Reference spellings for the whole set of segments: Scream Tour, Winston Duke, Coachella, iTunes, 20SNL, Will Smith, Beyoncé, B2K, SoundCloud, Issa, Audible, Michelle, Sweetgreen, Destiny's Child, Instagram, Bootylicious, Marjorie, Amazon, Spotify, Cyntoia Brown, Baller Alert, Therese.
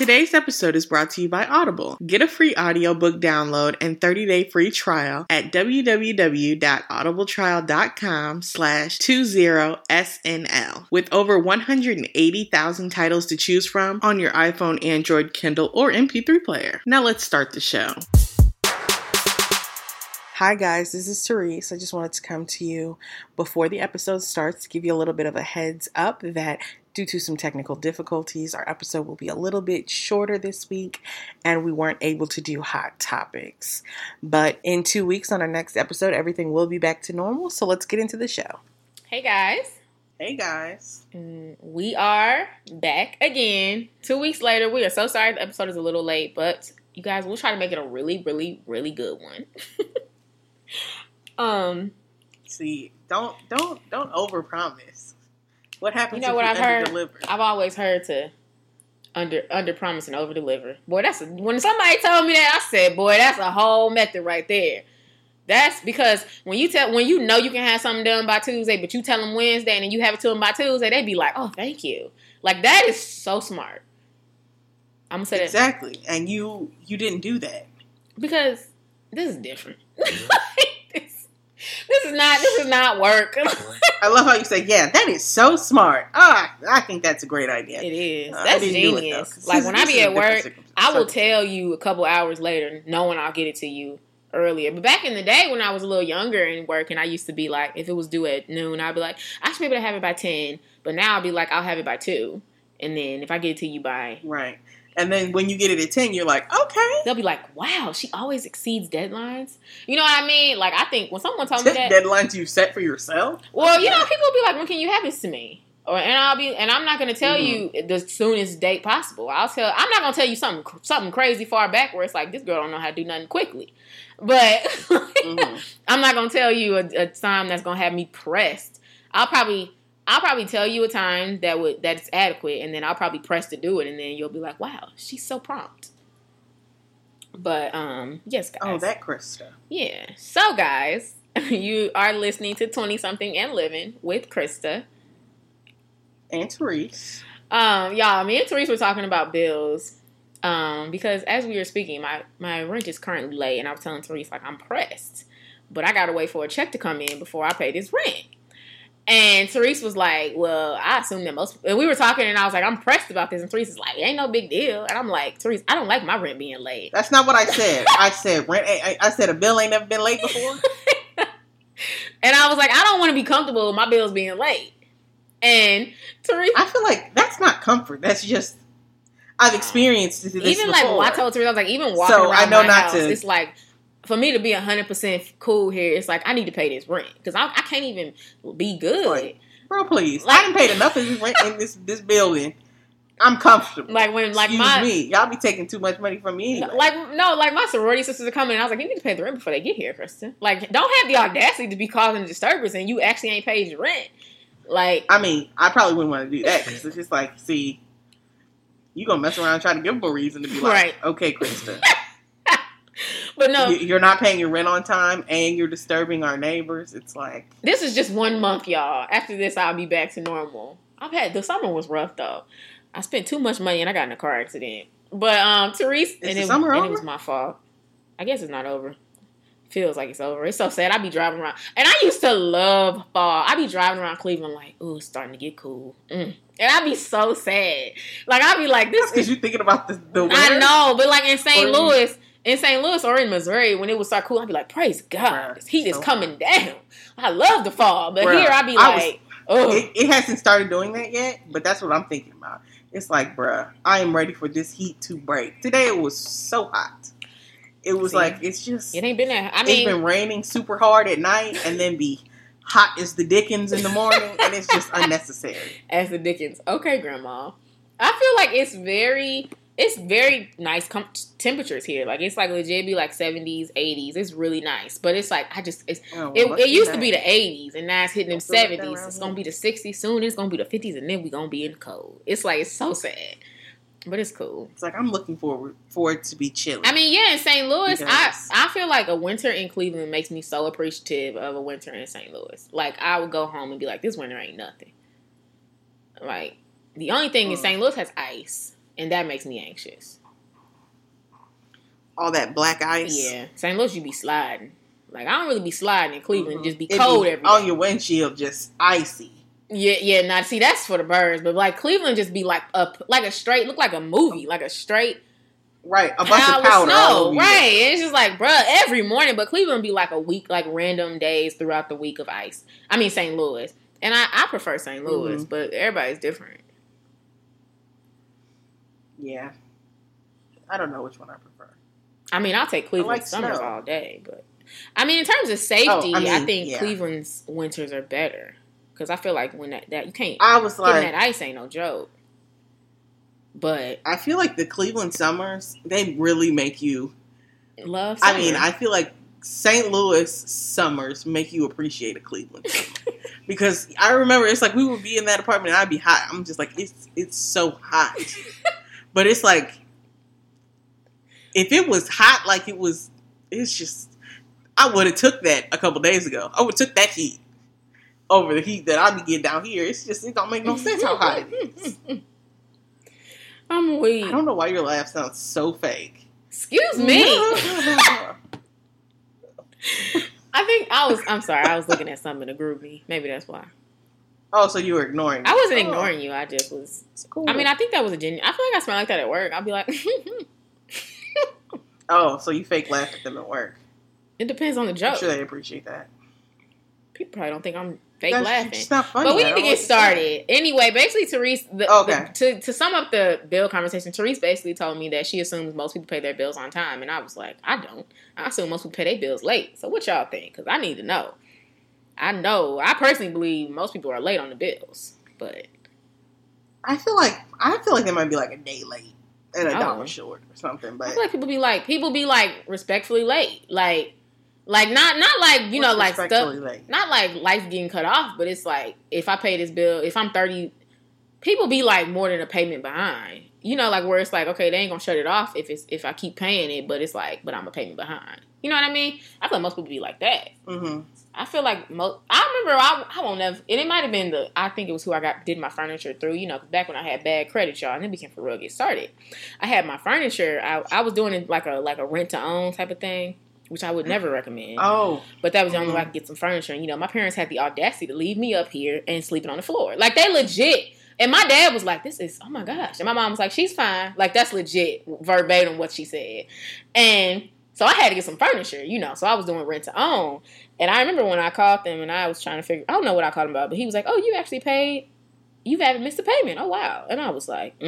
Today's episode is brought to you by Audible. Get a free audiobook download and 30-day free trial at www.audibletrial.com/20SNL. With over 180,000 titles to choose from on your iPhone, Android, Kindle, or MP3 player. Now let's start the show. Hi guys, this is Therese. I just wanted to come to you before the episode starts to give you a little bit of a heads up that due to some technical difficulties, our episode will be a little bit shorter this week, and we weren't able to do hot topics. But in 2 weeks on our next episode, everything will be back to normal, so let's get into the show. Hey guys. Hey guys. We are back again. 2 weeks later, we are so sorry the episode is a little late, but you guys, we'll try to make it a really, really, really good one. See, don't overpromise. What happens? You know what I've heard? Deliver? I've always heard to under promise and over deliver. Boy, that's when somebody told me that, I said, boy, that's a whole method right there. That's because when you know you can have something done by Tuesday, but you tell them Wednesday and then you have it to them by Tuesday, they be like, oh, thank you. Like, that is so smart. I'm gonna say exactly. That. And you didn't do that because this is different. This is not work. I love how you say, yeah, that is so smart. I think that's a great idea. It is. That's genius. It, like, when I be at work, I will tell you a couple hours later, knowing I'll get it to you earlier. But back in the day when I was a little younger and working, I used to be like, if it was due at noon, I'd be like, I should be able to have it by 10. But now I'll be like, I'll have it by 2. And then if I get it to you by... Right. And then when you get it at 10, you're like, okay. They'll be like, wow, she always exceeds deadlines. You know what I mean? Like, I think when someone told me that... Deadlines you set for yourself? Well, okay. You know, people will be like, when can you have this to me? And I'm not going to tell you the soonest date possible. I'm not going to tell you something crazy far back where it's like, this girl don't know how to do nothing quickly. But I'm not going to tell you a time that's going to have me pressed. I'll probably tell you a time that's adequate, and then I'll probably press to do it, and then you'll be like, wow, she's so prompt. But, yes, guys. Oh, that Krista. Yeah. So, guys, you are listening to 20-something and Living with Krista. And Therese. Y'all, me and Therese were talking about bills, because as we were speaking, my rent is currently late, and I was telling Therese, like, I'm pressed, but I gotta wait for a check to come in before I pay this rent. And Therese was like, well, I assume that most... And we were talking, and I was like, I'm pressed about this. And Therese is like, it ain't no big deal. And I'm like, Therese, I don't like my rent being late. That's not what I said. I said a bill ain't never been late before. And I was like, I don't want to be comfortable with my bills being late. And Therese... I feel like that's not comfort. That's just... I've experienced this even before. Like, well, I told Therese, I was like, even walking around my house, it's like... For me to be 100% cool here, it's like, I need to pay this rent. Because I can't even be good. Like, bro, please. Like, I done paid enough of this rent in this building. I'm comfortable. Like, when, like, Excuse me. Y'all be taking too much money from me anyway. Like, my sorority sisters are coming, and I was like, you need to pay the rent before they get here, Kristen. Like, don't have the audacity to be causing a disturbance, and you actually ain't paid your rent. Like... I mean, I probably wouldn't want to do that. Because it's just like, see, you gonna mess around and try to give them a reason to be like, right. Okay, Kristen. But no, you're not paying your rent on time, and you're disturbing our neighbors. It's like, this is just 1 month, y'all. After this, I'll be back to normal. The summer was rough though. I spent too much money, and I got in a car accident. But Therese, it was my fault. I guess it's not over. Feels like it's over. It's so sad. I be driving around, and I used to love fall. I be driving around Cleveland like, ooh, it's starting to get cool. And I be so sad. Like, I be like, this because you thinking about the winter? I know, but like in St. Louis or in Missouri, when it would start cool, I'd be like, praise God, this heat is coming down. I love the fall, but here I'd be like, oh. It hasn't started doing that yet, but that's what I'm thinking about. It's like, bruh, I am ready for this heat to break. Today it was so hot. It was it's just... It ain't been that... I mean... It's been raining super hard at night and then be hot as the dickens in the morning, and it's just unnecessary. As the dickens. Okay, Grandma. I feel like it's very nice temperatures here. Like, it's like legit be like 70s, 80s. It's really nice. But it's like, it used to be the 80s, and now it's hitting them 70s. It's going to be the 60s soon. It's going to be the 50s, and then we're going to be in the cold. It's like, it's so sad. But it's cool. It's like, I'm looking forward for it to be chilly. I mean, yeah, in St. Louis, I feel like a winter in Cleveland makes me so appreciative of a winter in St. Louis. Like, I would go home and be like, this winter ain't nothing. Like, the only thing in St. Louis has ice. And that makes me anxious. All that black ice. Yeah. St. Louis, you be sliding. Like, I don't really be sliding in Cleveland. Mm-hmm. Just be cold every day. On your windshield, just icy. Yeah. Now, see, that's for the birds. But, like, Cleveland just be like a straight, look like a movie. Like a straight. Right. A bunch of powder. Snow. Right. It's just like, bruh, every morning. But Cleveland be like a week, like random days throughout the week of ice. I mean, St. Louis. And I prefer St. Louis, mm-hmm. but everybody's different. Yeah. I don't know which one I prefer. I mean, I'll take Cleveland summers all day, but I mean, in terms of safety, I think Cleveland's winters are better because I feel like when that you can't. I was like, that ice ain't no joke. But I feel like the Cleveland summers, they really make you love summer. I mean, I feel like St. Louis summers make you appreciate a Cleveland summer because I remember it's like we would be in that apartment and I'd be hot. I'm just like it's so hot, but it's like if it was hot like it was, it's just. I would have took that a couple days ago. I would have took that heat over the heat that I be getting down here. It's just, it don't make no sense how hot it is. I'm weak. I don't know why your laugh sounds so fake. Excuse me. I'm sorry. I was looking at something in a groovy. Maybe that's why. Oh, so you were ignoring me. I wasn't ignoring you. I just was. Cool. I mean, I think that was I feel like I smell like that at work. I'll be like. Oh, so you fake laugh at them at work. It depends on the joke. I'm sure they appreciate that. People probably don't think I'm fake laughing. It's not funny. But we need to get started. Anyway, basically, Therese, to sum up the bill conversation, Therese basically told me that she assumes most people pay their bills on time. And I was like, I don't. I assume most people pay their bills late. So what y'all think? Because I need to know. I know. I personally believe most people are late on the bills. But I feel like they might be like a day late and a dollar short or something. But I feel like people be like respectfully late. Like, not like, you know, like stuff, not like life getting cut off, but it's like, if I pay this bill, if I'm 30, people be like more than a payment behind, you know, like where it's like, okay, they ain't gonna shut it off if I keep paying it, but it's like, but I'm a payment behind. You know what I mean? I feel like most people be like that. Mm-hmm. I feel like it might have been I think it was who I did my furniture through, you know, cause back when I had bad credit, y'all, and it became for real get started. I had my furniture, I was doing it like a rent to own type of thing. Which I would never recommend. Oh. But that was the only way I could get some furniture. And, you know, my parents had the audacity to leave me up here and sleeping on the floor. Like, they legit. And my dad was like, this is, oh, my gosh. And my mom was like, she's fine. Like, that's legit verbatim what she said. And so I had to get some furniture, you know. So I was doing rent to own. And I remember when I called them and I was trying to figure, I don't know what I called him about. But he was like, oh, you actually paid. You haven't missed a payment. Oh, wow. And I was like,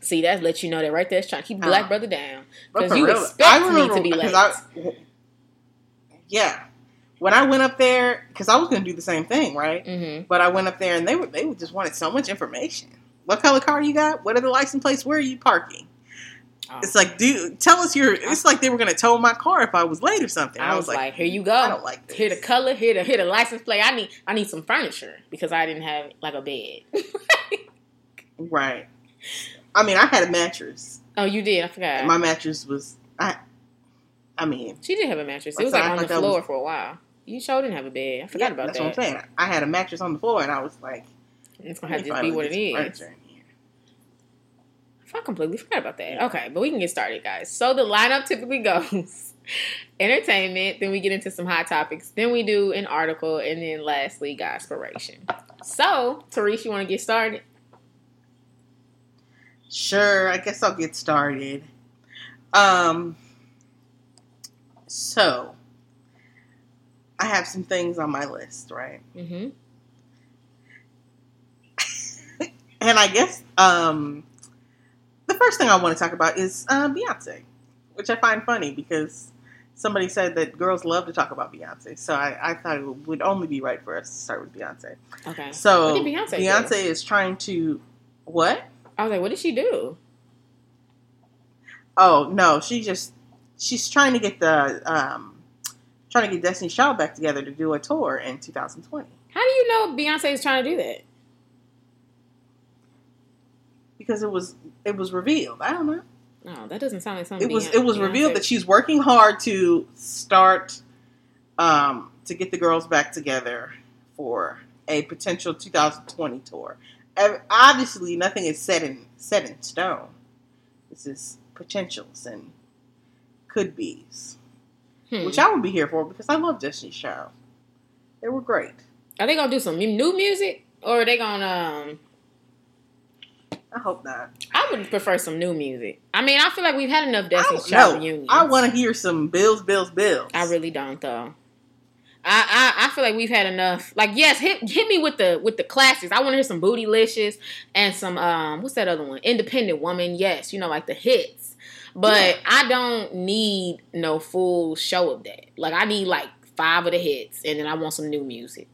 See, that lets you know that right there is trying to keep Black brother down. Because you expect me to be late. When I went up there, because I was going to do the same thing, right? Mm-hmm. But I went up there and they just wanted so much information. What color car you got? What are the license plates? Where are you parking? Oh. It's like, dude, tell us your... It's like they were going to tow my car if I was late or something. I was like, here you go. I don't like this. Here the color, here the license plate. I need some furniture because I didn't have, like, a bed. Right. I mean, I had a mattress. Oh, you did? I forgot. My mattress was... I mean... She did have a mattress. It was like on the floor for a while. You sure didn't have a bed. I forgot about that. That's what I'm saying. I had a mattress on the floor, and I was like... It's going to have to just be what it is. I completely forgot about that. Yeah. Okay, but we can get started, guys. So the lineup typically goes... entertainment, then we get into some hot topics, then we do an article, and then lastly, Godspiration. So, Therese, you want to get started? Sure, I guess I'll get started. So, I have some things on my list, right? Mm-hmm. And I guess the first thing I want to talk about is Beyonce, which I find funny because somebody said that girls love to talk about Beyonce. So, I thought it would only be right for us to start with Beyonce. Okay. So, what did Beyonce is trying to... What? I was like, what did she do? Oh, no. She's trying to get Destiny's Child back together to do a tour in 2020. How do you know Beyonce is trying to do that? Because it was revealed. I don't know. No, that doesn't sound like something. It was revealed that she's working hard to start to get the girls back together for a potential 2020 tour. Obviously, nothing is set in stone. It's just potentials and could be's. Which I would be here for because I love Destiny's Child. They were great. Are they going to do some new music? Or are they going to... I hope not. I would prefer some new music. I mean, I feel like we've had enough Destiny's Child reunions. I want to hear some bills. I really don't, though. I feel like we've had enough. Like, yes, hit me with the classics. I want to hear some Bootylicious and some, what's that other one? Independent Woman. Yes, you know, like the hits. But yeah. I don't need no full show of that. Like, I need, like, 5 of the hits, and then I want some new music.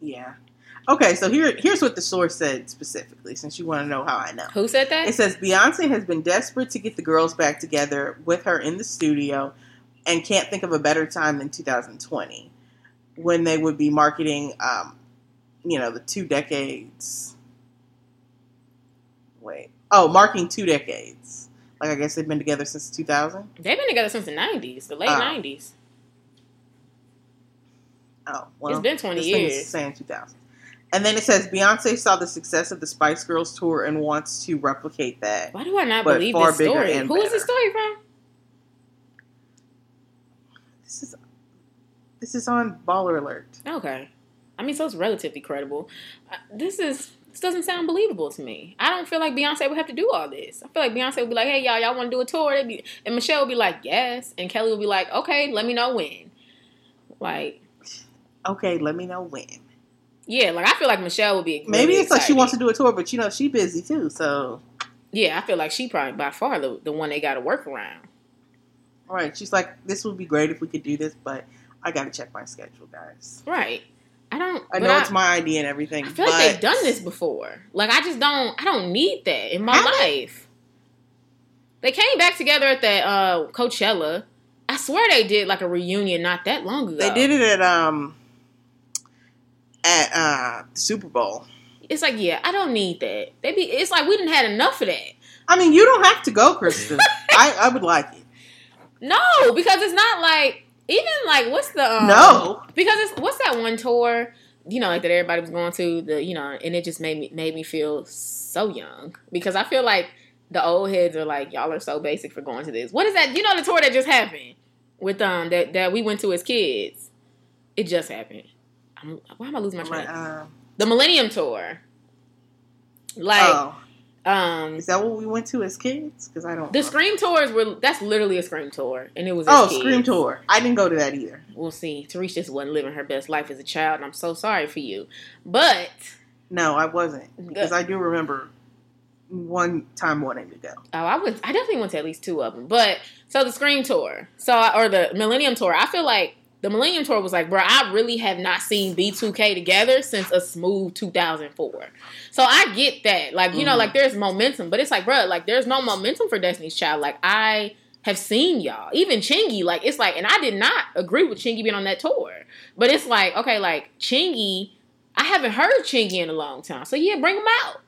Yeah. Okay, so here's what the source said specifically, since you want to know how I know. Who said that? It says, Beyoncé has been desperate to get the girls back together with her in the studio and can't think of a better time than 2020 when they would be marketing, the 2 decades. Marking 2 decades. Like, I guess they've been together since 2000? They've been together since the 90s, the late 90s. Oh, well. It's been 20 years. Saying 2000. And then it says, Beyoncé saw the success of the Spice Girls tour and wants to replicate that. Why do I not believe this story? Who is this story from? This is on Baller Alert. Okay. I mean, so it's relatively credible. This doesn't sound believable to me. I don't feel like Beyoncé would have to do all this. I feel like Beyoncé would be like, hey, y'all want to do a tour? And Michelle would be like, yes. And Kelly would be like, okay, let me know when. Like... Okay, let me know when. Yeah, like, I feel like Michelle would be... Maybe it's excited. Like she wants to do a tour, but, you know, she busy, too, so... Yeah, I feel like she probably, by far, the one they got to work around. Right, she's like, this would be great if we could do this, but I got to check my schedule, guys. Right. I know it's my idea and everything, I feel like they've done this before. Like, I just don't... I don't need that in my life. They came back together at that Coachella. I swear they did, like, a reunion not that long ago. They did it at the Super Bowl. It's like, yeah, I don't need that. It's like we didn't had enough of that. I mean, you don't have to go, Krista. I would like it. No, because it's not like even like what's the no because it's what's that one tour you know like that everybody was going to the you know and it just made me feel so young because I feel like the old heads are like y'all are so basic for going to this. What is that? You know the tour that just happened with that we went to as kids. It just happened. Why am I losing my track? The Millennium Tour. Like, is that what we went to as kids? Because I don't. The Scream tours that's literally a Scream tour, and it was. Oh, Scream tour! I didn't go to that either. We'll see. Therese just wasn't living her best life as a child, and I'm so sorry for you. But no, I wasn't because I do remember one time wanting to go. Oh, I definitely went to at least 2 of them. But so the Scream tour, or the Millennium Tour, I feel like. The Millennium Tour was like, bro, I really have not seen B2K together since a smooth 2004. So I get that. Like, you know, like there's momentum. But it's like, bro, like there's no momentum for Destiny's Child. Like I have seen y'all. Even Chingy, like it's like, and I did not agree with Chingy being on that tour. But it's like, okay, like Chingy, I haven't heard Chingy in a long time. So yeah, bring him out.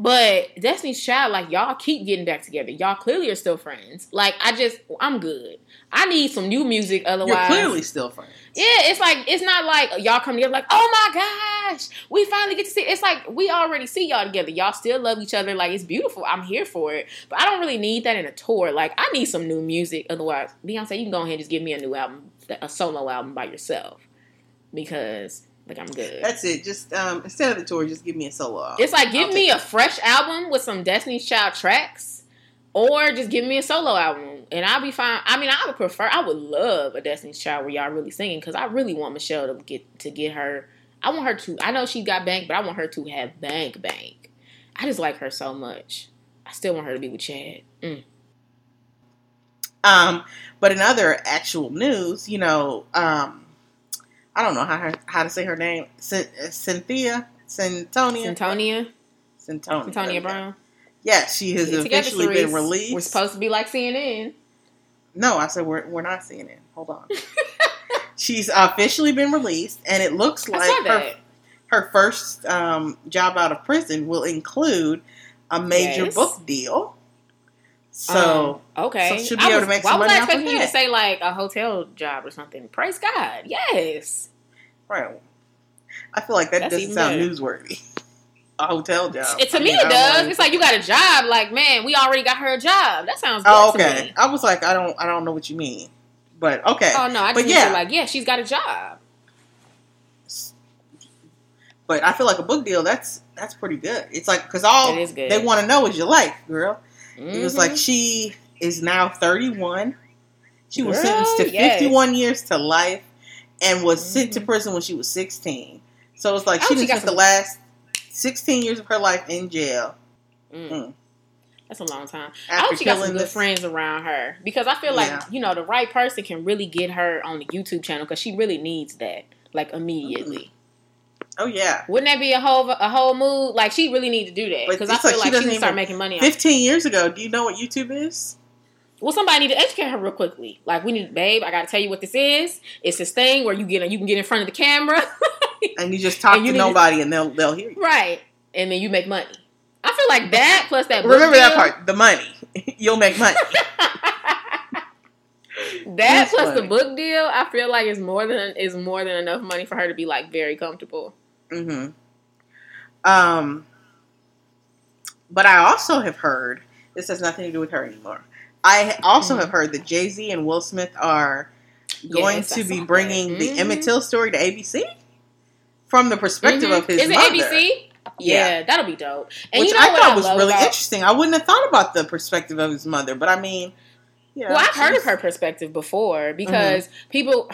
But Destiny's Child, like, y'all keep getting back together. Y'all clearly are still friends. Like, I'm good. I need some new music, otherwise... You're clearly still friends. Yeah, it's like, it's not like y'all come together like, oh my gosh, we finally get to see... It's like, we already see y'all together. Y'all still love each other. Like, it's beautiful. I'm here for it. But I don't really need that in a tour. Like, I need some new music, otherwise... Beyoncé, you can go ahead and just give me a new album, a solo album by yourself. Because... Like, I'm good. That's it. Just, instead of the tour, just give me a solo album. It's like, give me a fresh album with some Destiny's Child tracks, or just give me a solo album, and I'll be fine. I mean, I would love a Destiny's Child where y'all really singing, because I really want Michelle to get her, I want her to, I know she got bank, but I want her to have bank. I just like her so much. I still want her to be with Chad. But in other actual news, you know, I don't know how to say her name. Cyntoia Brown. Yeah, she has officially been released. We're supposed to be like CNN. No, I said we're not CNN. Hold on. She's officially been released, and it looks like her first job out of prison will include a major book deal. So okay, so she'll be able to make some money. Why was I expecting you to say like a hotel job or something? Praise God, yes. Right. I feel like that doesn't sound newsworthy. a hotel job. To me, it does. It's like you got a job. Like, man, we already got her a job. That sounds good to me. I was like, I don't know what you mean. But, okay. Oh, no. I just feel like she's got a job. But I feel like a book deal, that's pretty good. It's like, because all they want to know is your life, girl. Mm-hmm. It was like, she is now 31. She was sentenced to 51 years to life and was sent to prison when she was 16. So it's like, she spent the last 16 years of her life in jail. Mm. That's a long time. I hope she got some good friends around her. Because I feel like, the right person can really get her on the YouTube channel. Because she really needs that. Like, immediately. Oh, yeah. Wouldn't that be a whole move? Like, she really need to do that. Because I feel like she can start making money. 15 years ago, do you know what YouTube is? Well, somebody need to educate her real quickly. Like, babe, I got to tell you what this is. It's this thing where you can get in front of the camera. And you just talk to nobody and they'll hear you. Right. And then you make money. I feel like that plus that book Remember deal, that part. The money. You'll make money. That plus the book deal, I feel like is more than enough money for her to be like very comfortable. Mm-hmm. But I also have heard, this has nothing to do with her anymore. I also have heard that Jay-Z and Will Smith are going to be bringing the Emmett Till story to ABC from the perspective of his mother. Is it ABC? Yeah, that'll be dope. And which I thought was really interesting. I wouldn't have thought about the perspective of his mother, but I mean, yeah. Well, I've heard of her perspective before because people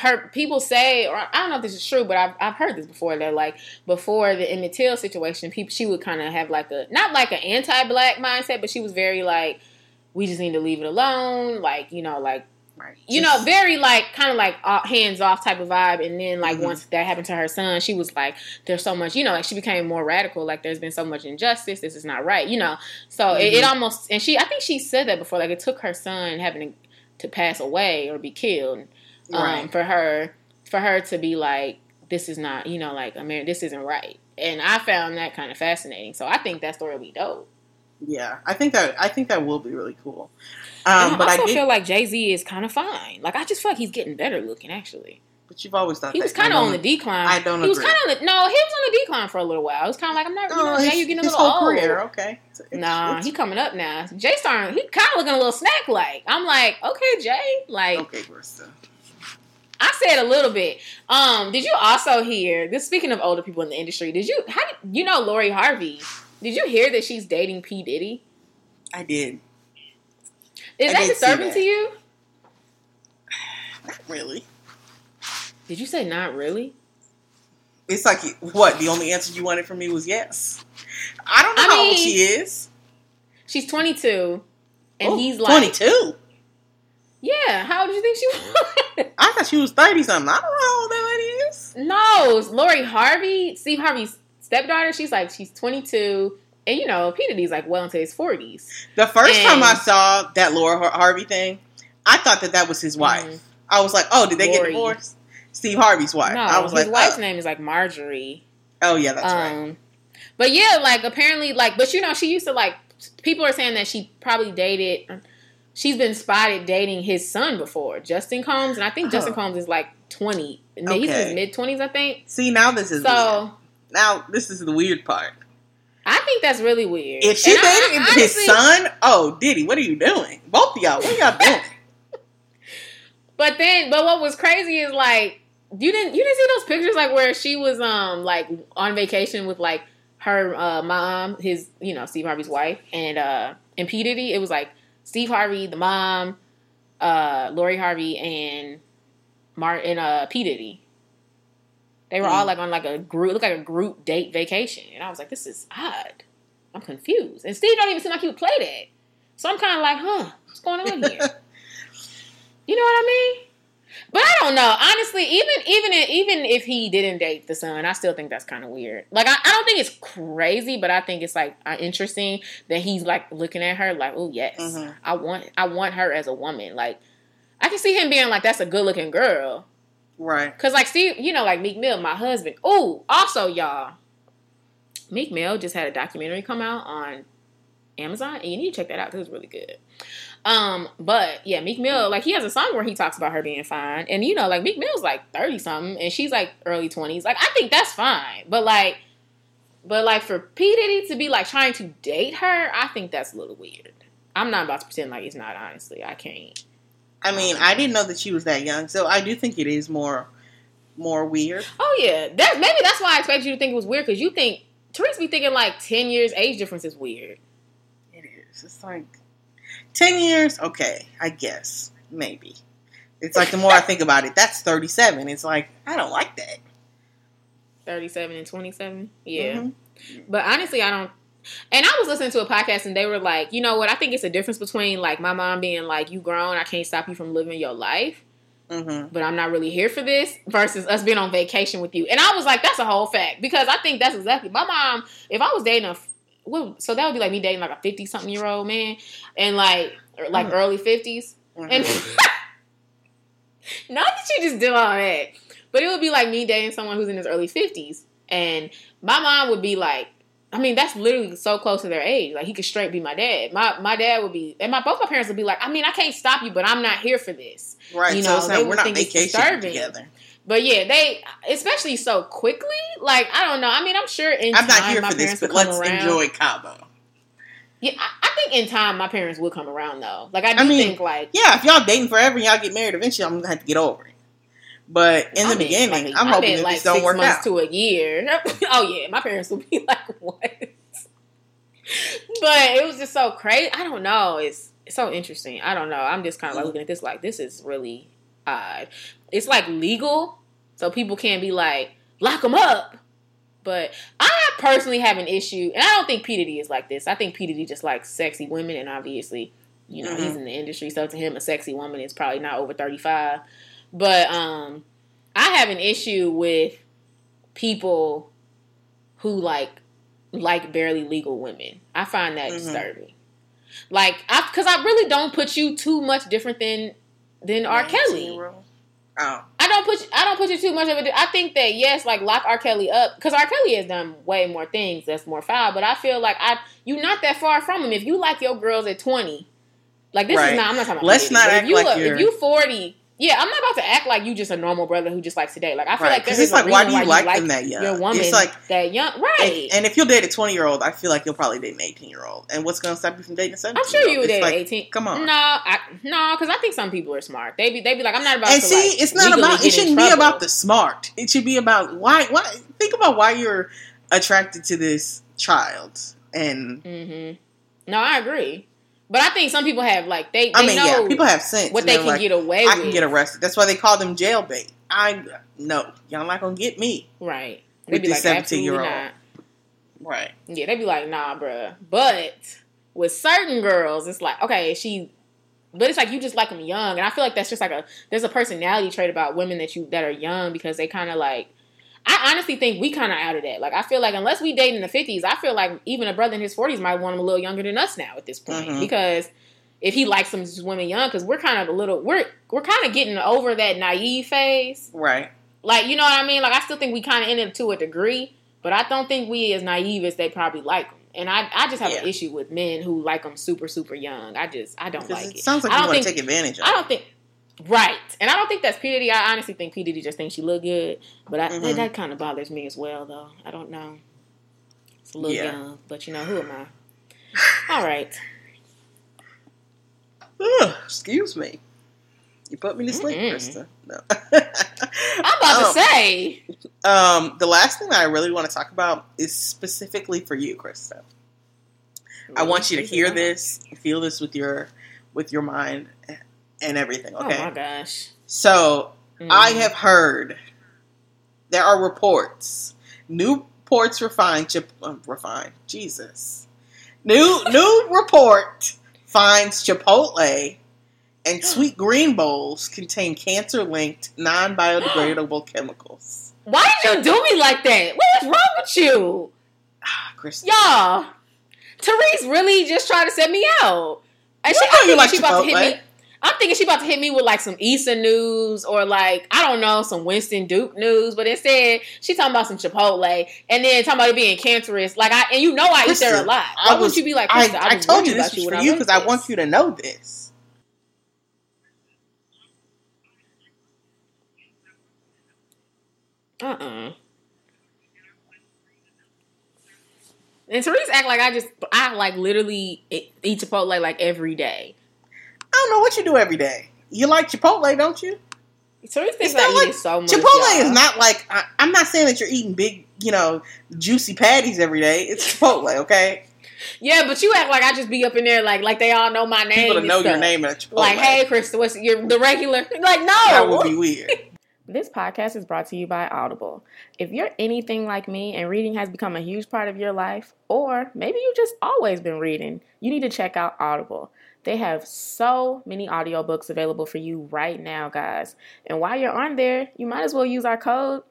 say, or I don't know if this is true, but I've heard this before. That like before the Emmett Till situation, she would kind of have like a not like an anti-black mindset, but she was very like, we just need to leave it alone, like very like kind of like hands off type of vibe. And then like once that happened to her son, she was like, there's so much, like she became more radical. Like there's been so much injustice. This is not right, So it almost, and I think she said that before. Like it took her son having to pass away or be killed for her to be like, this is not, like America, this isn't right. And I found that kind of fascinating. So I think that story will be dope. Yeah, I think that will be really cool. I feel like Jay-Z is kind of fine. Like I just feel like he's getting better looking, actually. But you've always thought he was kind of on the decline. I don't know. He was on the decline for a little while. I was kind of like, I'm not. Jay, you're getting a little old. His whole career, okay. He coming up now. Jay starting. He kind of looking a little snack like. I'm like, okay, Jay, like. Okay, Krista. I said a little bit. Did you also hear this? Speaking of older people in the industry, did you know Lori Harvey? Did you hear that she's dating P. Diddy? I did. Is that disturbing to you? Not really. Did you say not really? It's like, what? The only answer you wanted from me was yes. I don't know how old she is. She's 22. And he's like... 22? Yeah. How old did you think she was? I thought she was 30-something. I don't know how old that lady is. No. Lori Harvey, Steve Harvey's stepdaughter, she's 22, and P. Diddy's like well into his 40s. The first time I saw that Laura Harvey thing, I thought that was his wife. Mm-hmm. I was like, oh, did they get divorced? Steve Harvey's wife. No, I was his wife's name is like Marjorie. Oh yeah, that's right. But yeah, like apparently, like, but she used to like. People are saying that she probably dated. She's been spotted dating his son before, Justin Combs, and I think Justin Combs is like 20. Okay. He's in his mid-20s, I think. See, now this is weird. Now, this is the weird part. I think that's really weird. If she dated his son, oh, Diddy, what are you doing? Both of y'all, what are y'all doing? But what was crazy is, like, you didn't see those pictures, like, where she was, like, on vacation with, like, her mom, his, Steve Harvey's wife, and P. Diddy. It was, like, Steve Harvey, the mom, Lori Harvey, and P. Diddy. They were all like on like a group date vacation. And I was like, this is odd. I'm confused. And Steve don't even seem like he would play that. So I'm kind of like, what's going on here? You know what I mean? But I don't know. Honestly, even if he didn't date the son, I still think that's kind of weird. Like, I don't think it's crazy, but I think it's like interesting that he's like looking at her like, oh yes, I want her as a woman. Like, I can see him being like, that's a good looking girl. Right. Because, like, Steve, like Meek Mill, my husband. Oh, also, y'all, Meek Mill just had a documentary come out on Amazon. And you need to check that out because it's really good. But, yeah, Meek Mill, like, he has a song where he talks about her being fine. And, like, Meek Mill's, like, 30-something. And she's, like, early 20s. Like, I think that's fine. But, like, But, like, for P. Diddy to be, like, trying to date her, I think that's a little weird. I'm not about to pretend like it's not, honestly. I can't. I mean, I didn't know that she was that young, so I do think it is more weird. Oh, yeah. Maybe that's why I expected you to think it was weird, because you think... Therese be thinking, like, 10 years age difference is weird. It is. It's like... 10 years? Okay. I guess. Maybe. It's like, the more I think about it, that's 37. It's like, I don't like that. 37 and 27? Yeah. Mm-hmm. But honestly, I don't... And I was listening to a podcast and they were like, you know what? I think it's a difference between, like, my mom being like, you grown, I can't stop you from living your life. Mm-hmm. But I'm not really here for this, versus us being on vacation with you. And I was like, that's a whole fact. Because I think that's exactly... My mom, if I was dating a... So that would be like me dating like a 50-something-year-old man. And like mm-hmm. early 50s. Mm-hmm. And not that you just did all that. But it would be like me dating someone who's in his early 50s. And my mom would be like... I mean, that's literally so close to their age. Like, he could straight be my dad. My dad would be... And both my parents would be like, I mean, I can't stop you, but I'm not here for this. Right. You know, so we're not vacationing together. But yeah, they... Especially so quickly. Like, I don't know. I mean, I'm sure in time my parents would come around. I'm not here for this, but let's enjoy Cabo. Yeah, I think in time my parents would come around, though. Like, I do think, like... Yeah, if y'all dating forever and y'all get married, eventually I'm going to have to get over it. But in the beginning, I'm hoping that this don't work out. 6 months to a year. Oh, yeah. My parents will be like, what? But it was just so crazy. I don't know. It's so interesting. I don't know. I'm just kind of like looking at this like, this is really odd. It's like legal. So people can't be like, lock them up. But I personally have an issue. And I don't think P. Diddy is like this. I think P. Diddy just likes sexy women. And obviously, you know, mm-hmm. he's in the industry. So to him, a sexy woman is probably not over 35. But I have an issue with people who like barely legal women. I find that mm-hmm. disturbing. Like, because I really don't put you too much different than R. Kelly. Oh. I don't put you too much of a. I think that yes, like lock R. Kelly up, because R. Kelly has done way more things that's more foul. But I feel like you're not that far from him. If you like your girls at 20, like this right. is not. I'm not talking about. Let's not act like you're. If you 40. Yeah, I'm not about to act like you just a normal brother who just likes to date. Like, I feel right. like there's like, why do you like them that young? Your woman it's like, that young. Right. And if you'll date a 20-year-old, I feel like you'll probably date an 18-year-old. And what's going to stop you from dating a 17-year-old? I'm sure you would date an 18. Come on. No, because I think some people are smart. They be like, I'm not about and to, see, like, it's not about. It shouldn't be about the smart. It should be about why. Think about why you're attracted to this child. And mm-hmm. No, I agree. But I think some people have, like, they know yeah, people have sense. What they can like, get away with. I can get arrested. That's why they call them jailbait. No, y'all not going to get me. Right. They'd be like, 17-year-old. Right. Yeah, they'd be like, nah, bruh. But with certain girls, it's like, okay, she... But it's like, you just like them young. And I feel like that's just like a... There's a personality trait about women that are young because they kind of like... I honestly think we kind of out of that. Like, I feel like unless we date in the 50s, I feel like even a brother in his 40s might want him a little younger than us now at this point. Mm-hmm. Because if he likes some women young, because we're kind of a little... We're kind of getting over that naive phase. Right. Like, you know what I mean? Like, I still think we kind of ended up to a degree, but I don't think we as naive as they probably like them. And I just have an issue with men who like them super, super young. I don't like it. It sounds like you want to take advantage of it. I don't think... Right. And I don't think that's P. Diddy. I honestly think P. Diddy just thinks she look good. But mm-hmm. that kind of bothers me as well, though. I don't know. It's a little young. But, you know, who am I? All right. Excuse me. You put me to sleep, Krista. No. I'm about to say. The last thing I really want to talk about is specifically for you, Krista. Really? I want you to hear this, feel this with your mind, and everything, okay? Oh, my gosh. So, I have heard there are reports. New reports New report finds Chipotle and sweet green bowls contain cancer-linked, non-biodegradable chemicals. Why did you do me like that? What is wrong with you? Krista. Y'all, Therese really just tried to set me out. And she about to hit me. I'm thinking she about to hit me with, like, some Issa news or, like, I don't know, some Winston Duke news. But instead, she talking about some Chipotle and then talking about it being cancerous. Like, I and you know I eat there a lot. Why wouldn't you be like, Krista, I told you this was for you because I want you to know this. And Therese act like I like literally eat Chipotle like every day. I don't know what you do every day. You like Chipotle, don't you? Therese thinks I eat so much. Chipotle is not like, I'm not saying that you're eating big, juicy patties every day. It's Chipotle, okay? Yeah, but you act like I just be up in there like they all know my name. People know your name at Chipotle. Like, hey, Krista, what's your the regular? Like, no. That would be weird. This podcast is brought to you by Audible. If you're anything like me and reading has become a huge part of your life, or maybe you just always been reading, you need to check out Audible. They have so many audiobooks available for you right now, guys. And while you're on there, you might as well use our code.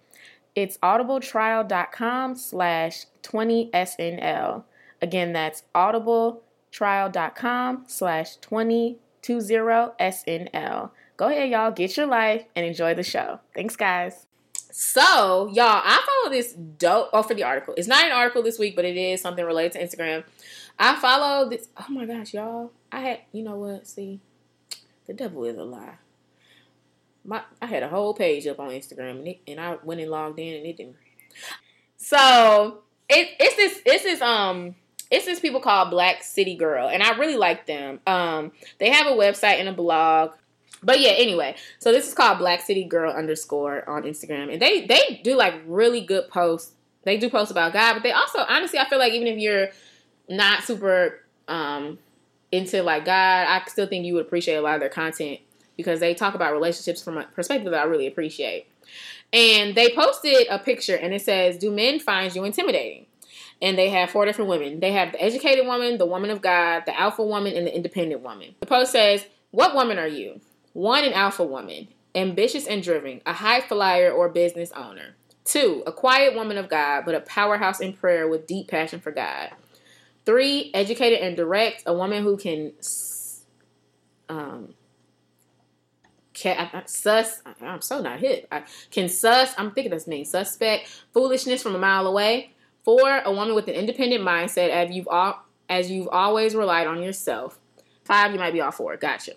It's audibletrial.com/20SNL. Again, that's audibletrial.com/20SNL. Go ahead, y'all. Get your life and enjoy the show. Thanks, guys. So, y'all, I follow this dope... Oh, for the article. It's not an article this week, but it is something related to Instagram. I follow this... Oh, my gosh, y'all. I had... You know what? See? The devil is a lie. I had a whole page up on Instagram, and I went and logged in, and it didn't... So, It's this people called Black City Girl, and I really like them. They have a website and a blog. But yeah, anyway, so this is called Black City Girl _ on Instagram. And they do like really good posts. They do posts about God, but they also, honestly, I feel like even if you're not super into like God, I still think you would appreciate a lot of their content because they talk about relationships from a perspective that I really appreciate. And they posted a picture and it says, "Do men find you intimidating?" And they have 4 different women. They have the educated woman, the woman of God, the alpha woman, and the independent woman. The post says, "What woman are you? 1, an alpha woman, ambitious and driven, a high flyer or business owner. 2, a quiet woman of God, but a powerhouse in prayer with deep passion for God. 3, educated and direct, a woman who can suspect foolishness from a mile away. 4, a woman with an independent mindset as you've always relied on yourself. 5, you might be all 4. Gotcha.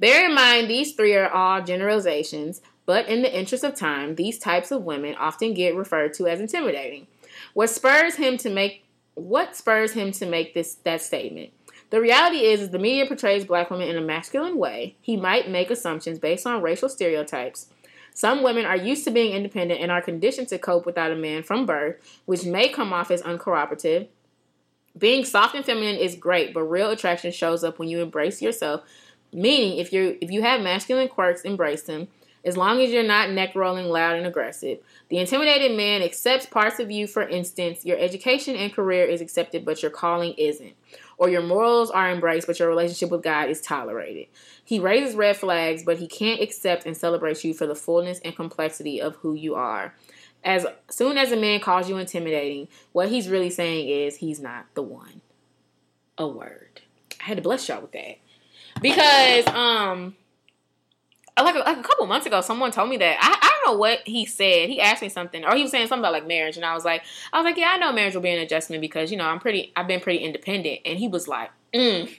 Bear in mind, these 3 are all generalizations, but in the interest of time, these types of women often get referred to as intimidating. What spurs him to make that statement? The reality is the media portrays black women in a masculine way. He might make assumptions based on racial stereotypes. Some women are used to being independent and are conditioned to cope without a man from birth, which may come off as uncooperative. Being soft and feminine is great, but real attraction shows up when you embrace yourself. Meaning, if you have masculine quirks, embrace them. As long as you're not neck rolling, loud, and aggressive. The intimidated man accepts parts of you. For instance, your education and career is accepted, but your calling isn't. Or your morals are embraced, but your relationship with God is tolerated. He raises red flags, but he can't accept and celebrate you for the fullness and complexity of who you are. As soon as a man calls you intimidating, what he's really saying is he's not the one. A word. I had to bless y'all with that. Because, like a couple months ago, someone told me that. I don't know what he said. He asked me something, or he was saying something about like marriage. And I was like, yeah, I know marriage will be an adjustment because, I've been pretty independent. And he was like, I'm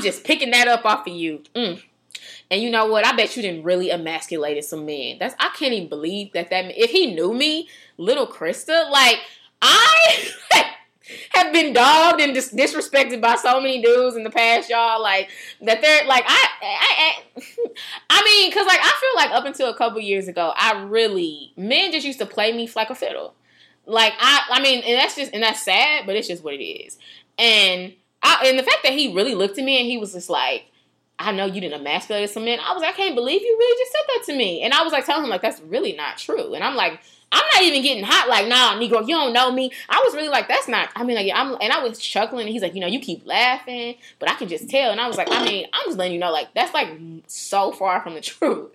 just picking that up off of you. And you know what? I bet you didn't really emasculated some men. I can't even believe that if he knew me, little Krista, like I have been dogged and disrespected by so many dudes in the past, y'all. Like that they're like, I mean, cause like, I feel like up until a couple years ago, men just used to play me like a fiddle. Like I mean, and that's sad, but it's just what it is. And the fact that he really looked at me and he was just like, I know you didn't emasculate some men. I was like, I can't believe you really just said that to me. And I was like telling him, like, that's really not true. And I'm like, I'm not even getting hot. Like, nah, Negro, you don't know me. I was really like, that's not, I mean, like, and I was chuckling. And he's like, you keep laughing, but I can just tell. And I was like, I mean, I'm just letting you know, like, that's like so far from the truth.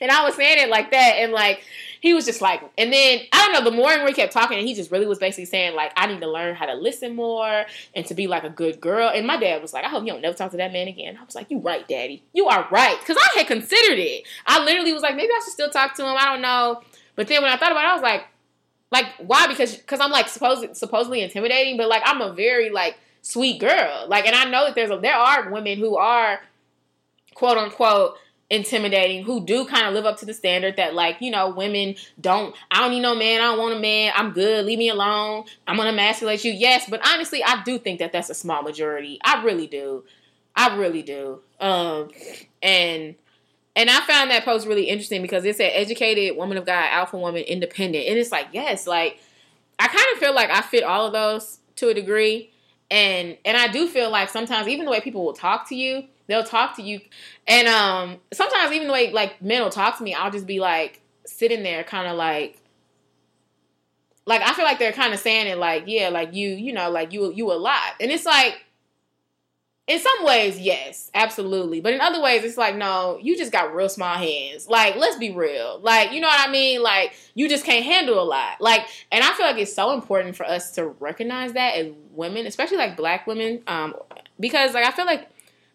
And I was saying it like that. And like, he was just like, and then, I don't know, the more and more he kept talking, and he just really was basically saying, like, I need to learn how to listen more and to be like a good girl. And my dad was like, I hope you don't never talk to that man again. I was like, you right, Daddy. You are right. Because I had considered it. I literally was like, maybe I should still talk to him. I don't know. But then when I thought about it, I was like, why? Because I'm like supposedly intimidating, but like, I'm a very like sweet girl. Like, and I know that there are women who are quote unquote intimidating, who do kind of live up to the standard that, like, you know, women don't, I don't need no man, I don't want a man, I'm good, leave me alone, I'm gonna emasculate you. Yes, but honestly, I do think that that's a small majority. I really do. And I found that post really interesting because it said educated, woman of God, alpha woman, independent. And it's like, yes, like, I kind of feel like I fit all of those to a degree. And I do feel like sometimes even the way people will talk to you, they'll talk to you. And sometimes even the way, like, men will talk to me, I'll just be, like, sitting there kind of like, I feel like they're kind of saying it, like, yeah, like, you know, like, you a lot. And it's like, in some ways, yes, absolutely. But in other ways, it's like, no, you just got real small hands. Like, let's be real. Like, you know what I mean? Like, you just can't handle a lot. Like, and I feel like it's so important for us to recognize that as women, especially, like, black women, because, like, I feel like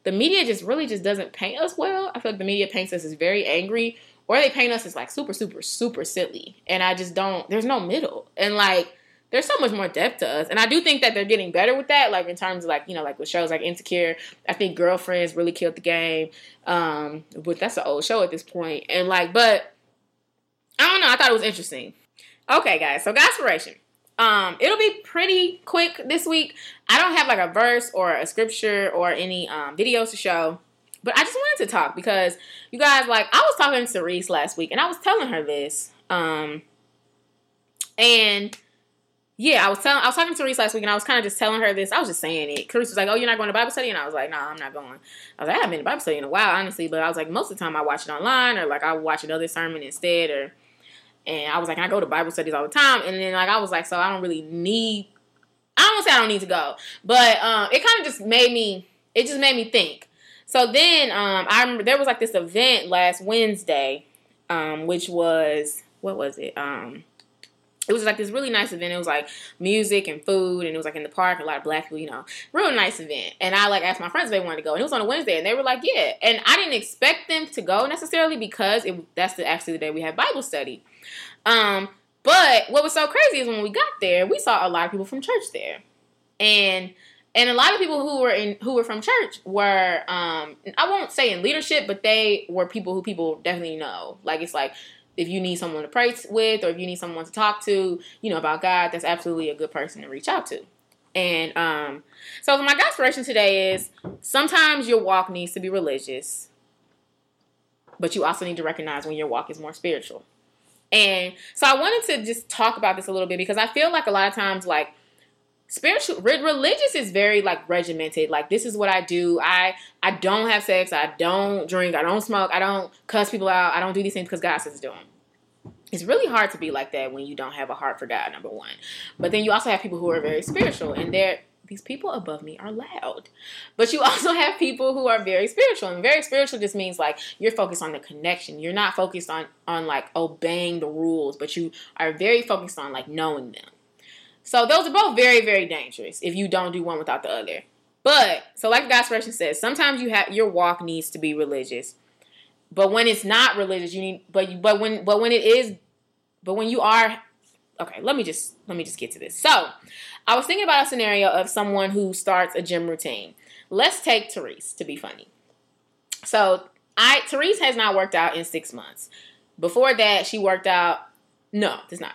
the media just really just doesn't paint us well. I feel like the media paints us as very angry, or they paint us as, like, super, super, super silly. And I just don't, there's no middle. And, like, there's so much more depth to us. And I do think that they're getting better with that, like, in terms of, like, you know, like, with shows like Insecure. I think Girlfriends really killed the game. But that's an old show at this point. And, like, but I don't know. I thought it was interesting. Okay, guys. So, Godspiration. It'll be pretty quick this week. I don't have, like, a verse or a scripture or any videos to show. But I just wanted to talk because, you guys, like, I was talking to Therese last week. And I was telling her this. Yeah, I was talking to Therese last week, and I was kind of just telling her this. I was just saying it. Therese was like, oh, you're not going to Bible study? And I was like, no, I'm not going. I was like, I haven't been to Bible study in a while, honestly. But I was like, most of the time I watch it online, or, like, I watch another sermon instead. And I was like, I go to Bible studies all the time. And then, like, I was like, so I don't really need, I don't want to say I don't need to go. But it kind of just made me, it just made me think. So then I remember there was, like, this event last Wednesday, which was, what was it? It was, like, this really nice event. It was, like, music and food, and it was, like, in the park, a lot of black people, you know, real nice event. And I, like, asked my friends if they wanted to go, and it was on a Wednesday, and they were like, yeah. And I didn't expect them to go necessarily because that's actually the day we had Bible study. But what was so crazy is when we got there, we saw a lot of people from church there. And a lot of people who were from church were, I won't say in leadership, but they were people who people definitely know. Like, it's like, if you need someone to pray with, or if you need someone to talk to, you know, about God, that's absolutely a good person to reach out to. And so my Godspiration today is, sometimes your walk needs to be religious, but you also need to recognize when your walk is more spiritual. And so I wanted to just talk about this a little bit because I feel like a lot of times, like, religious is very, like, regimented. Like, this is what I do. I don't have sex. I don't drink. I don't smoke. I don't cuss people out. I don't do these things because God says do them. It's really hard to be like that when you don't have a heart for God, number one. But then you also have people who are very spiritual, and these people above me are loud. But you also have people who are very spiritual, and very spiritual just means, like, you're focused on the connection. You're not focused on like, obeying the rules, but you are very focused on, like, knowing them. So those are both very, very dangerous if you don't do one without the other. But, so like Godspiration says, sometimes your walk needs to be religious. But when it's not religious, you need, let me just get to this. So I was thinking about a scenario of someone who starts a gym routine. Let's take Therese to be funny. So Therese has not worked out in 6 months. Before that, she worked out. No, it's not.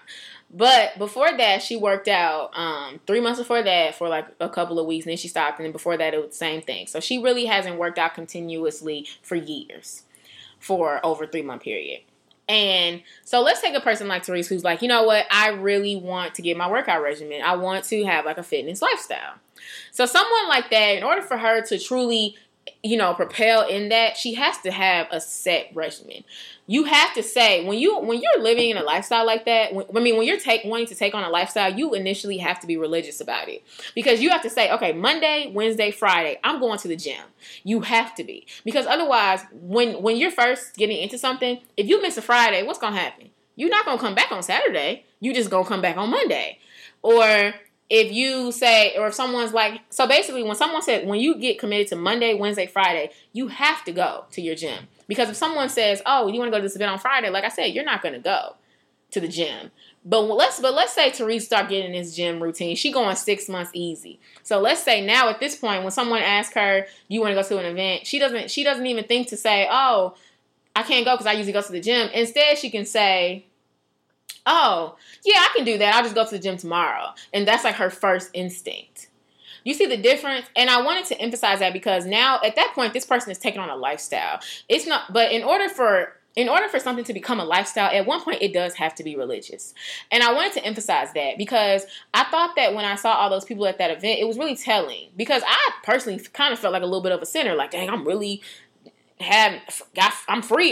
But before that, she worked out 3 months before that for, like, a couple of weeks, and then she stopped. And then before that, it was the same thing. So she really hasn't worked out continuously for years, for over a 3-month period. And so let's take a person like Therese who's like, you know what? I really want to get my workout regimen. I want to have, like, a fitness lifestyle. So someone like that, in order for her to truly, you know, propel in that, she has to have a set regimen. You have to say, when you're living in a lifestyle like that, when you're wanting to take on a lifestyle, you initially have to be religious about it, because you have to say, okay, Monday, Wednesday, Friday, I'm going to the gym. You have to be, because otherwise, when you're first getting into something, if you miss a Friday, what's going to happen? You're not going to come back on Saturday. You just going to come back on Monday. Or if you say, or if someone's like, so basically when someone said, when you get committed to Monday, Wednesday, Friday, you have to go to your gym. Because if someone says, oh, you want to go to this event on Friday, like I said, you're not going to go to the gym. But let's say Therese start getting this gym routine. She going 6 months easy. So let's say now at this point, when someone asks her, you want to go to an event? She doesn't even think to say, oh, I can't go because I usually go to the gym. Instead, she can say, oh, yeah, I can do that. I'll just go to the gym tomorrow. And that's like her first instinct. You see the difference? And I wanted to emphasize that because now at that point, this person is taking on a lifestyle. It's not, but in order for something to become a lifestyle, at one point it does have to be religious. And I wanted to emphasize that because I thought that when I saw all those people at that event, it was really telling because I personally kind of felt like a little bit of a sinner. Like, dang, I'm free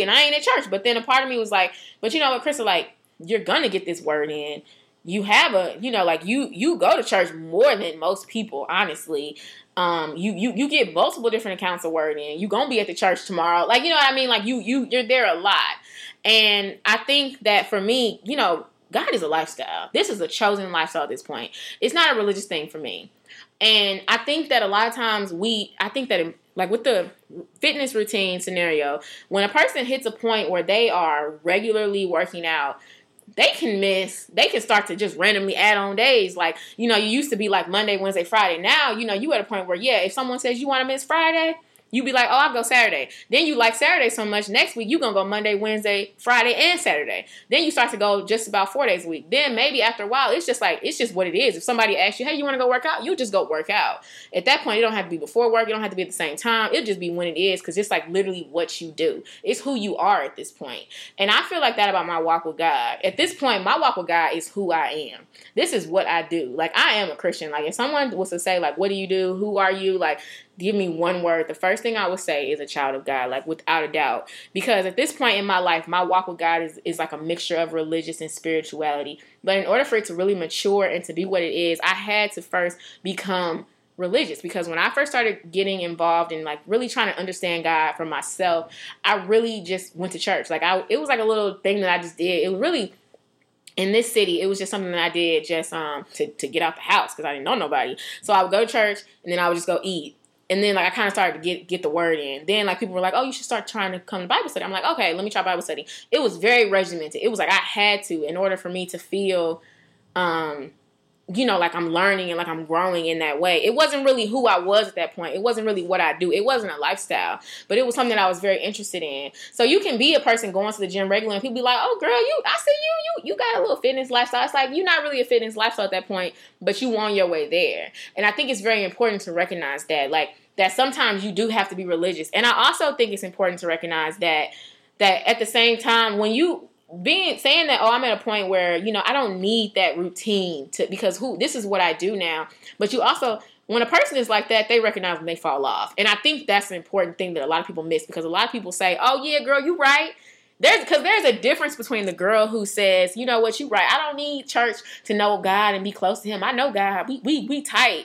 and I ain't at church. But then a part of me was like, but you know what, Krista, like, you're going to get this word in. You have a, you know, like you go to church more than most people, honestly. You get multiple different accounts of word in. You gonna be at the church tomorrow. Like, you know what I mean? Like you're there a lot. And I think that for me, you know, God is a lifestyle. This is a chosen lifestyle at this point. It's not a religious thing for me. And I think that a lot of times like with the fitness routine scenario, when a person hits a point where they are regularly working out, they can start to just randomly add on days. Like, you know, you used to be like Monday, Wednesday, Friday. Now, you know, you at a point where, yeah, if someone says you want to miss Friday, you be like, oh, I'll go Saturday. Then you like Saturday so much, next week you're going to go Monday, Wednesday, Friday, and Saturday. Then you start to go just about 4 days a week. Then maybe after a while, it's just what it is. If somebody asks you, hey, you want to go work out? You just go work out. At that point, it don't have to be before work. It don't have to be at the same time. It'll just be when it is because it's like literally what you do. It's who you are at this point. And I feel like that about my walk with God. At this point, my walk with God is who I am. This is what I do. Like, I am a Christian. Like, if someone was to say, like, what do you do? Who are you? Like, give me one word. The first thing I would say is a child of God, like without a doubt. Because at this point in my life, my walk with God is like a mixture of religious and spirituality. But in order for it to really mature and to be what it is, I had to first become religious. Because when I first started getting involved and like really trying to understand God for myself, I really just went to church. Like it was like a little thing that I just did. It was really... in this city, it was just something that I did just to get out the house because I didn't know nobody. So I would go to church and then I would just go eat. And then, like, I kind of started to get the word in. Then, like, people were like, oh, you should start trying to come to Bible study. I'm like, okay, let me try Bible study. It was very regimented. It was like I had to in order for me to feel, you know, like I'm learning and like I'm growing in that way. It wasn't really who I was at that point. It wasn't really what I do. It wasn't a lifestyle, but it was something that I was very interested in. So you can be a person going to the gym regularly and people be like, oh girl, I see you got a little fitness lifestyle. It's like, you're not really a fitness lifestyle at that point, but you on your way there. And I think it's very important to recognize that, like that sometimes you do have to be religious. And I also think it's important to recognize that at the same time, when you, saying that, oh, I'm at a point where, you know, I don't need that routine because this is what I do now. But you also, when a person is like that, they recognize when they fall off. And I think that's an important thing that a lot of people miss because a lot of people say, oh yeah, girl, you right. Because there's a difference between the girl who says, you know what, you right. I don't need church to know God and be close to him. I know God. We tight.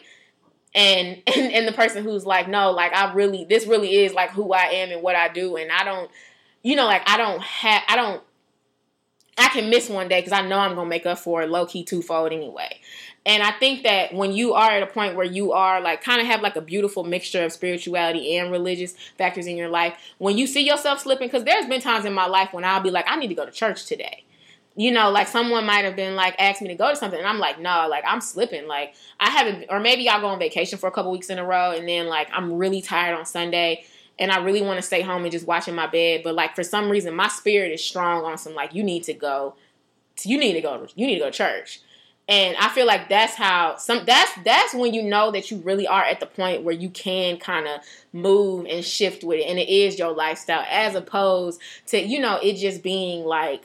And the person who's like, no, like this really is like who I am and what I do. And I don't, you know, like I can miss one day because I know I'm going to make up for it low-key twofold anyway. And I think that when you are at a point where you are like kind of have like a beautiful mixture of spirituality and religious factors in your life, when you see yourself slipping, because there's been times in my life when I'll be like, I need to go to church today. You know, like someone might have been like, asked me to go to something. And I'm like, no, like I'm slipping. Like I haven't, or maybe I'll go on vacation for a couple weeks in a row. And then like, I'm really tired on Sunday. And I really want to stay home and just watch in my bed. But like, for some reason, my spirit is strong on some, like, you need to go to church. And I feel like that's how that's when you know that you really are at the point where you can kind of move and shift with it. And it is your lifestyle as opposed to, you know, it just being like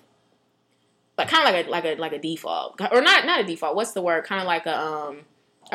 kind of like a default or not a default. What's the word? Kind of like a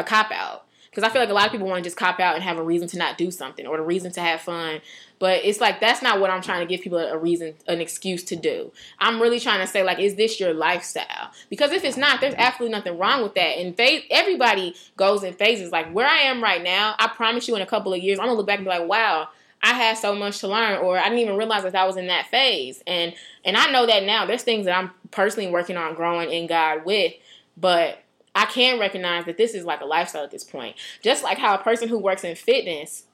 cop out. Because I feel like a lot of people want to just cop out and have a reason to not do something or a reason to have fun. But it's like, that's not what I'm trying to give people an excuse to do. I'm really trying to say, like, is this your lifestyle? Because if it's not, there's absolutely nothing wrong with that. And everybody goes in phases. Like, where I am right now, I promise you in a couple of years, I'm going to look back and be like, wow, I had so much to learn, or I didn't even realize that I was in that phase. And I know that now. There's things that I'm personally working on growing in God with, but I can recognize that this is like a lifestyle at this point. Just like how a person who works in fitness,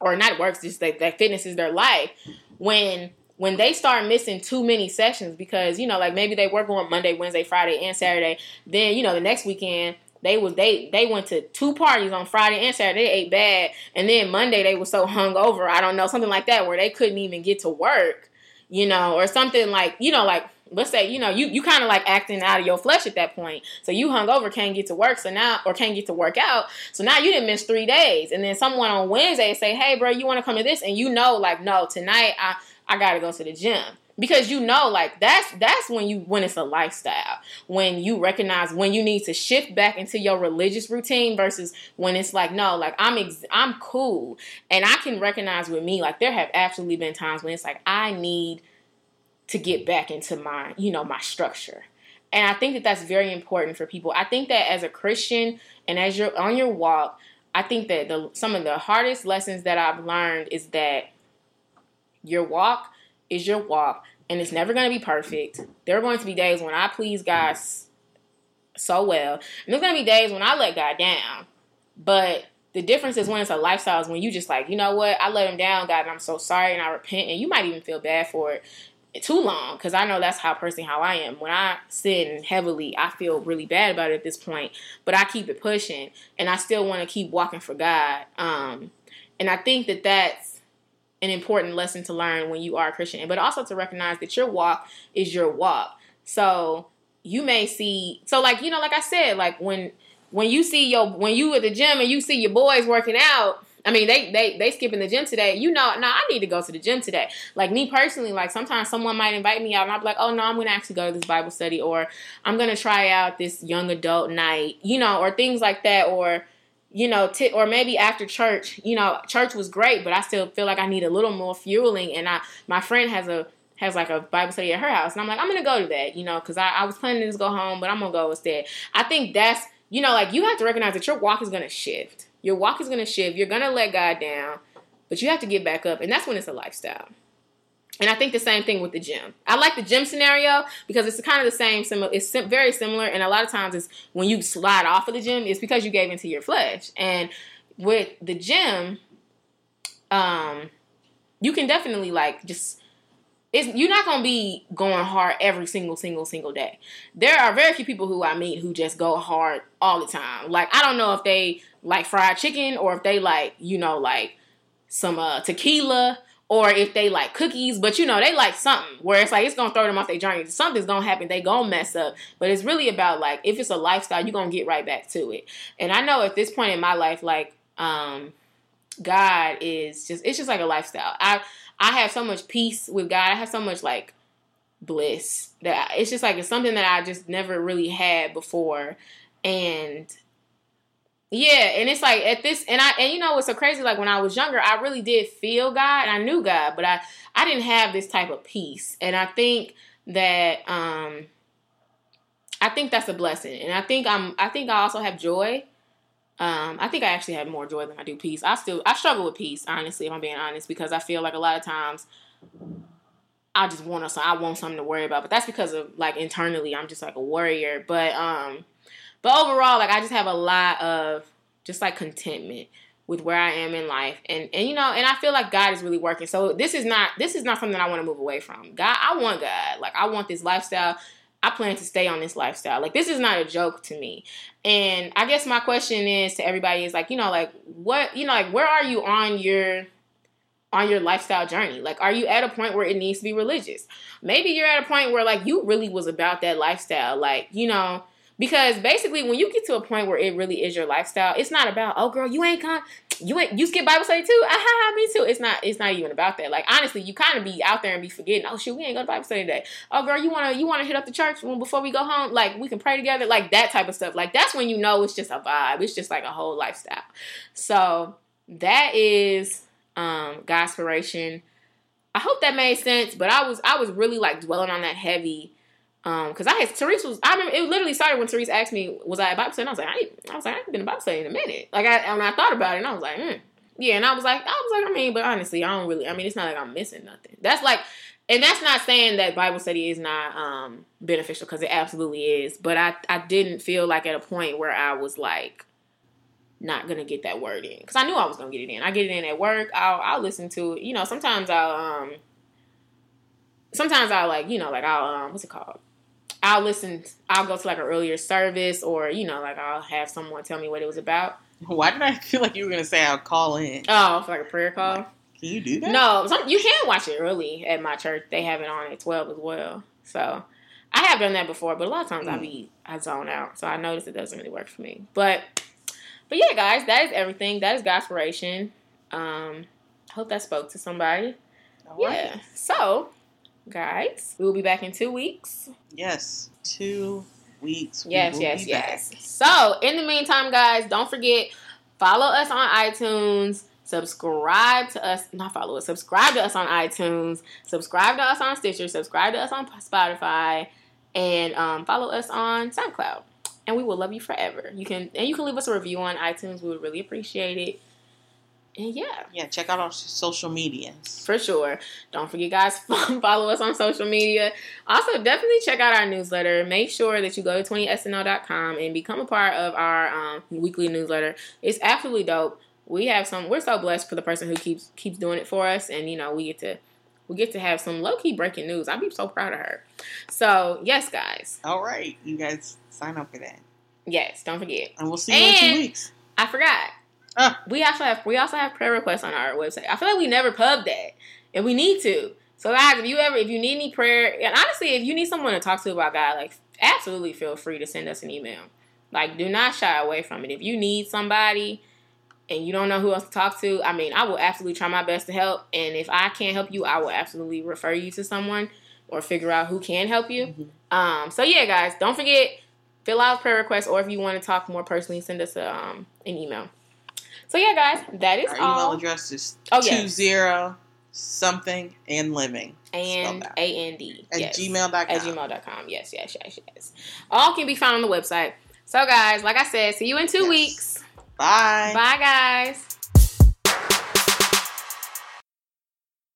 or not works, just that fitness is their life, when they start missing too many sessions because, you know, like maybe they work on Monday, Wednesday, Friday, and Saturday, then, you know, the next weekend, they went to two parties on Friday and Saturday, they ate bad, and then Monday they were so hungover, I don't know, something like that, where they couldn't even get to work. you know, or something like, you know, like, let's say, you know, you kind of like acting out of your flesh at that point. So you hungover, can't get to work. So now, or can't get to work out. So now you didn't miss 3 days. And then someone on Wednesday say, hey, bro, you want to come to this? And you know, like, no, tonight I got to go to the gym. Because you know, like, that's when it's a lifestyle, when you recognize when you need to shift back into your religious routine versus when it's like, no, like, I'm cool. And I can recognize with me, like, there have absolutely been times when it's like, I need to get back into my, you know, my structure. And I think that that's very important for people. I think that as a Christian and as you're on your walk, I think that some of the hardest lessons that I've learned is that your walk is your walk, and it's never going to be perfect. There are going to be days when I please God so well, and there's going to be days when I let God down. But the difference is when it's a lifestyle, is when you just like, you know what, I let him down, God, and I'm so sorry, and I repent, and you might even feel bad for it too long, because I know that's personally how I am. When I sin heavily, I feel really bad about it at this point, but I keep it pushing, and I still want to keep walking for God. And I think that that's an important lesson to learn when you are a Christian, but also to recognize that your walk is your walk. So you may see, so like, you know, like I said, like when you at the gym and you see your boys working out, I mean, they skipping the gym today, you know, no, I need to go to the gym today. Like me personally, like sometimes someone might invite me out and I'll be like, oh no, I'm going to actually go to this Bible study, or I'm going to try out this young adult night, you know, or things like that. Or, you know, or maybe after church, you know, church was great, but I still feel like I need a little more fueling. And my friend has like a Bible study at her house. And I'm like, I'm going to go to that, you know, because I was planning to just go home, but I'm going to go instead. I think that's, you know, like you have to recognize that your walk is going to shift. Your walk is going to shift. You're going to let God down, but you have to get back up. And that's when it's a lifestyle. And I think the same thing with the gym. I like the gym scenario because it's kind of the same, it's very similar, and a lot of times it's when you slide off of the gym, it's because you gave into your flesh. And with the gym, you can definitely like just, you're not going to be going hard every single day. There are very few people who I meet who just go hard all the time. Like, I don't know if they like fried chicken or if they like, you know, like some tequila, or if they like cookies, but you know, they like something where it's like, it's going to throw them off their journey. Something's going to happen. They going to mess up. But it's really about like, if it's a lifestyle, you're going to get right back to it. And I know at this point in my life, like, God is just, it's just like a lifestyle. I have so much peace with God. I have so much like bliss that it's just like, it's something that I just never really had before. And yeah, and it's like at this, and you know what's so crazy, like when I was younger, I really did feel God, and I knew God, but I didn't have this type of peace, and I think that, I think that's a blessing, and I think I also have joy. I think I actually have more joy than I do peace. I struggle with peace, honestly, if I'm being honest, because I feel like a lot of times I just want something to worry about, but that's because of, like, internally, I'm just like a worrier, But overall, like, I just have a lot of just, like, contentment with where I am in life. And you know, and I feel like God is really working. So this is not something I want to move away from. God, I want God. Like, I want this lifestyle. I plan to stay on this lifestyle. Like, this is not a joke to me. And I guess my question is to everybody is, like, you know, like, what, you know, like, where are you on your lifestyle journey? Like, are you at a point where it needs to be religious? Maybe you're at a point where, like, you really was about that lifestyle. Like, you know, because basically, when you get to a point where it really is your lifestyle, it's not about, oh girl, you skip Bible study too. Aha, me too. It's not even about that. Like, honestly, you kind of be out there and be forgetting, oh shoot, we ain't going to Bible study today. Oh girl, you wanna hit up the church before we go home? Like, we can pray together, like that type of stuff. Like, that's when you know it's just a vibe. It's just like a whole lifestyle. So that is Godspiration. I hope that made sense, but I was really like dwelling on that heavy. Cause I remember it literally started when Therese asked me, was I at Bible study? And I was like, I ain't been to Bible study in a minute. Like when I thought about it, and I was like, yeah. And I was like, I mean, but honestly, I don't really, I mean, it's not like I'm missing nothing. That's like, and that's not saying that Bible study is not, beneficial, cause it absolutely is. But I didn't feel like at a point where I was like, not going to get that word in. Cause I knew I was going to get it in. I get it in at work. I'll listen to it. You know, sometimes I'll like, you know, like I'll, what's it called? I'll listen, I'll go to like an earlier service, or, you know, like I'll have someone tell me what it was about. Why did I feel like you were going to say I'll call in? Oh, for like a prayer call? Like, Can you do that? No, you can watch it early at my church. They have it on at 12 as well. So I have done that before, but a lot of times I zone out. So I notice it doesn't really work for me. But yeah, guys, that is everything. That is Godspiration. I hope that spoke to somebody. Yeah. So, guys, we will be back in 2 weeks. Yes, 2 weeks. Yes. So, in the meantime, guys, don't forget, follow us on iTunes. Subscribe to us on iTunes. Subscribe to us on Stitcher. Subscribe to us on Spotify. And follow us on SoundCloud. And we will love you forever. You can leave us a review on iTunes. We would really appreciate it. And yeah, check out our social media for sure. Don't forget, guys, follow us on social media. Also, definitely check out our newsletter. Make sure that you go to 20snl.com and become a part of our weekly newsletter. It's absolutely dope. We're so blessed for the person who keeps doing it for us, and we get to have some low key breaking news. I'd be so proud of her. So yes, guys. All right, you guys sign up for that. Yes, don't forget. And we'll see you in 2 weeks. I forgot. We also have prayer requests on our website. I feel like we never pub that, and we need to. So guys, if you need any prayer, and honestly, if you need someone to talk to about God, like absolutely feel free to send us an email. Like, do not shy away from it. If you need somebody and you don't know who else to talk to, I mean, I will absolutely try my best to help. And if I can't help you, I will absolutely refer you to someone or figure out who can help you. Mm-hmm. So yeah, guys, don't forget, fill out prayer requests, or if you want to talk more personally, send us an email. So, yeah, guys, that is all. Our email address is 20something and living. And A-N-D. At gmail.com. At gmail.com. Yes. All can be found on the website. So, guys, like I said, see you in 2 weeks. Bye. Bye, guys.